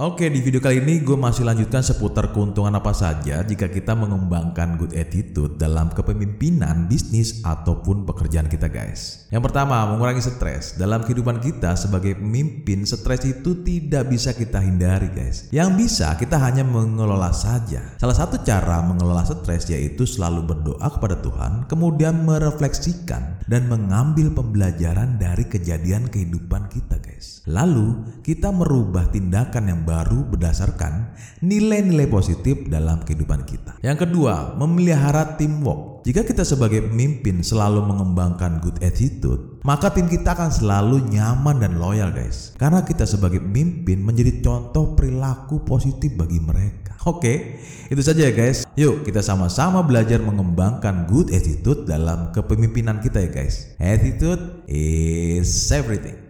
Oke, di video kali ini gue masih lanjutkan seputar keuntungan apa saja jika kita mengembangkan good attitude dalam kepemimpinan, bisnis, ataupun pekerjaan kita guys. Yang pertama, mengurangi stres. Dalam kehidupan kita sebagai pemimpin, stres itu tidak bisa kita hindari guys. Yang bisa kita hanya mengelola saja. Salah satu cara mengelola stres yaitu selalu berdoa kepada Tuhan, kemudian merefleksikan dan mengambil pembelajaran dari kejadian kehidupan kita guys. Lalu, kita merubah tindakan yang baru berdasarkan nilai-nilai positif dalam kehidupan kita. Yang kedua, memelihara teamwork. Jika kita sebagai pemimpin selalu mengembangkan good attitude, maka tim kita akan selalu nyaman dan loyal guys. Karena kita sebagai pemimpin menjadi contoh perilaku positif bagi mereka. Oke, itu saja ya guys. Yuk kita sama-sama belajar mengembangkan good attitude dalam kepemimpinan kita ya guys. Attitude is everything.